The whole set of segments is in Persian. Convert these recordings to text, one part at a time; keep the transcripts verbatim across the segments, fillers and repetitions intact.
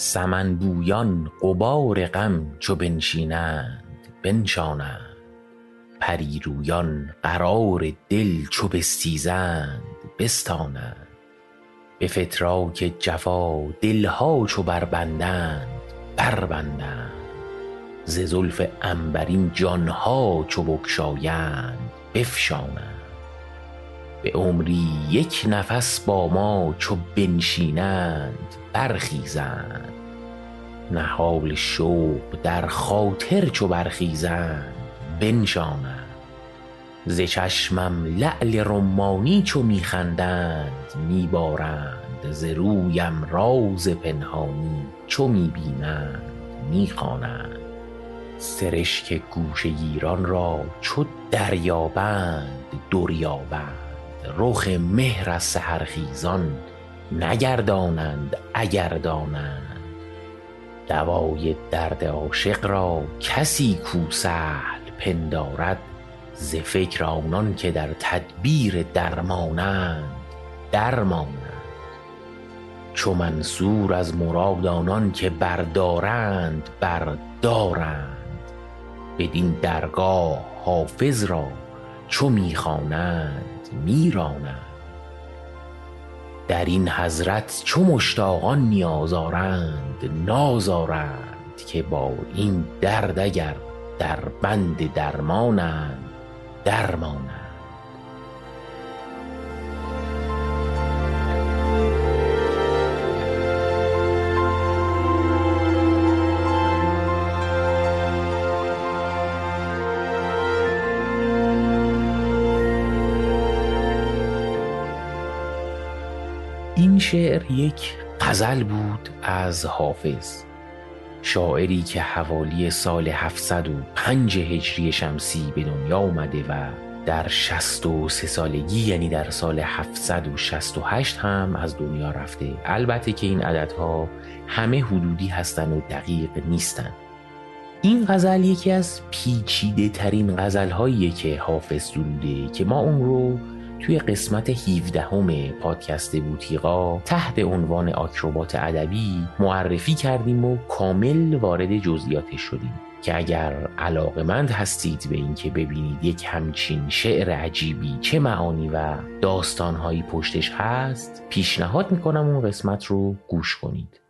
سمن بویان غبار غم چو بنشینند بنشانند، پری رویان قرار دل چو بستیزند بستانند. به فتراک جفا دلها چو بربندند بربندند، ز زلف عنبرین جانها چو بگشایند بفشانند. به عمری یک نفس با ما چو بنشینند برخیزند، نهال شوق در خاطر چو برخیزند بنشانند. ز چشمم لعل رمانی چو میخندند میبارند، ز رویم راز پنهانی چو میبینند میخوانند. سرشک گوش گیران را چو دریابند دریابند، رخ مهر از سحرخیزان نگردانند اگر دانند. دوای درد عاشق را کسی کو سهل پندارد، ز فکر آنان که در تدبیر درمانند درمانند. چو منصور از مراد آنان که بردارند بردارند، بدین درگاه حافظ را چو میخوانند میرانند. در این حضرت چو مشتاقان نیازارند نازارند، که با این درد اگر در بند درمانند درمانند. این شعر یک غزل بود از حافظ، شاعری که حوالی سال هفتصد و پنج هجری شمسی به دنیا آمده و در شصت و سه سالگی، یعنی در سال هفتصد و شصت و هشت هم از دنیا رفته. البته که این عددها همه حدودی هستند و دقیق نیستند. این غزل یکی از پیچیده ترین غزل هایی که حافظ سروده، که ما اون رو توی قسمت هفدهم پادکست بوتیقا تحت عنوان آکروبات ادبی معرفی کردیم و کامل وارد جزئیاتش شدیم، که اگر علاقه‌مند هستید به این که ببینید یک همچین شعر عجیبی چه معانی و داستانهایی پشتش هست، پیشنهاد میکنم اون قسمت رو گوش کنید.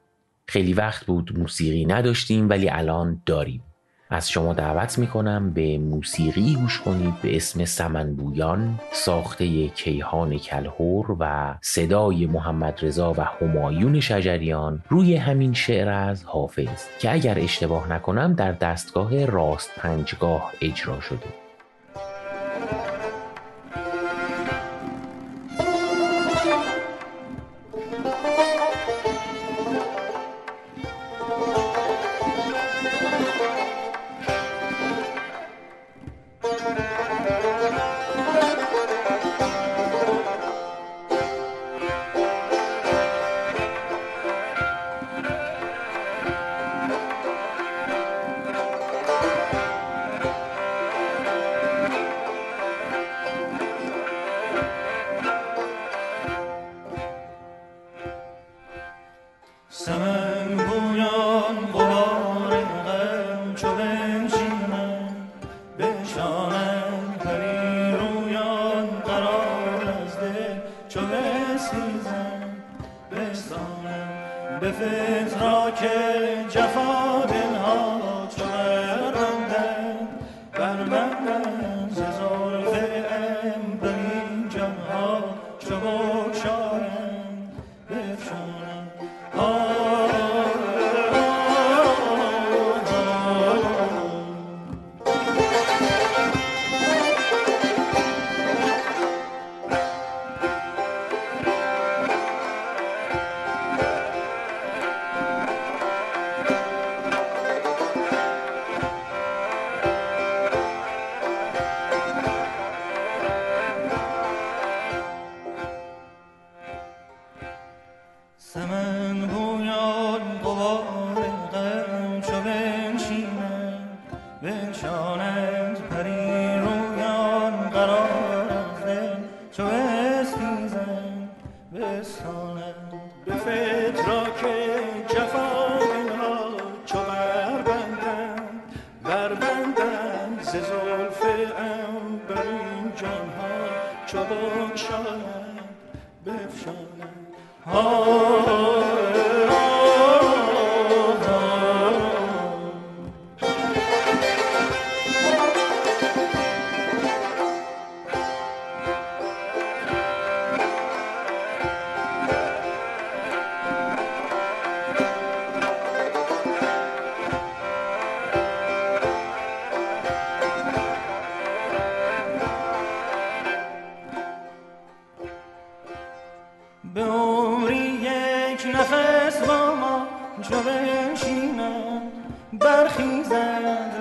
خیلی وقت بود موسیقی نداشتیم ولی الان داریم. از شما دعوت میکنم به موسیقی گوش کنید به اسم سمن بویان، ساخته کیهان کلهور و صدای محمد رضا و همایون شجریان روی همین شعر از حافظ، که اگر اشتباه نکنم در دستگاه راست پنجگاه اجرا شده. ز زلف عنبرین جان ها چو بگشاند بفشاند چو بنشینم بنشانند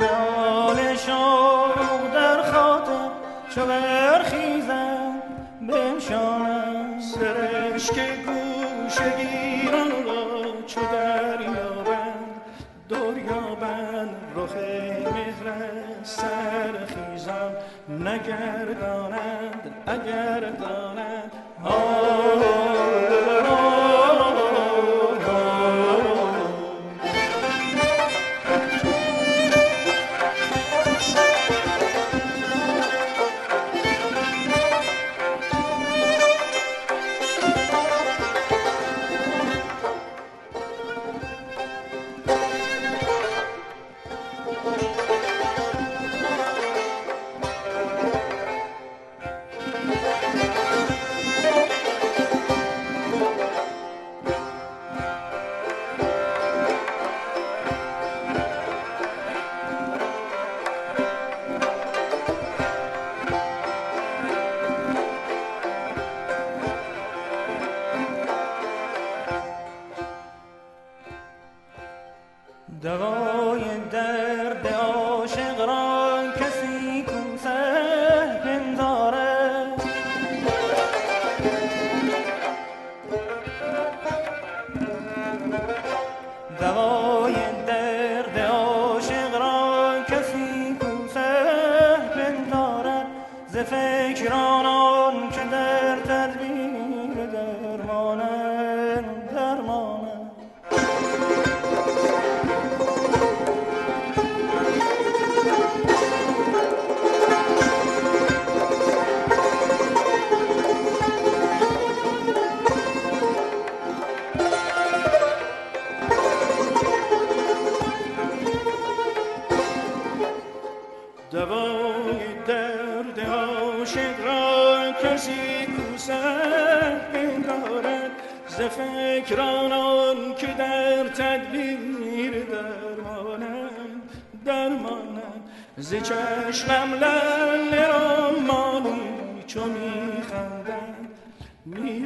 میل و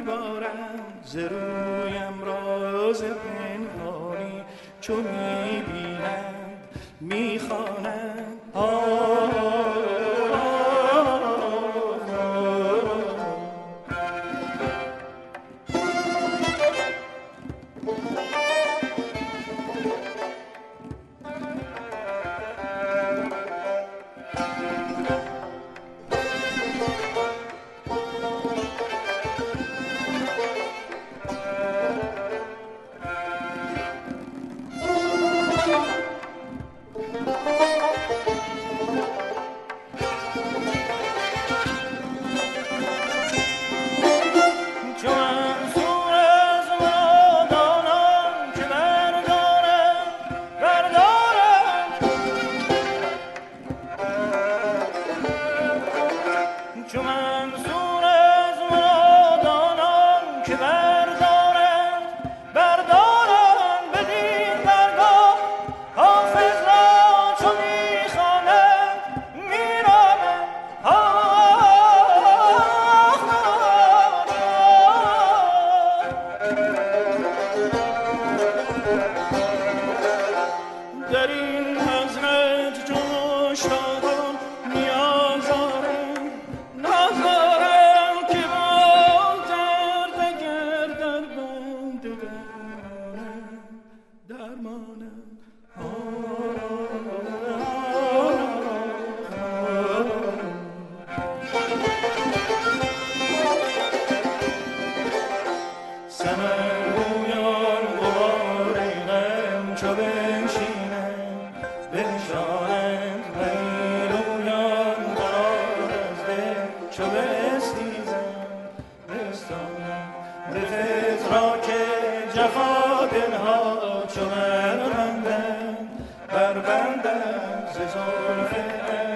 ز زلف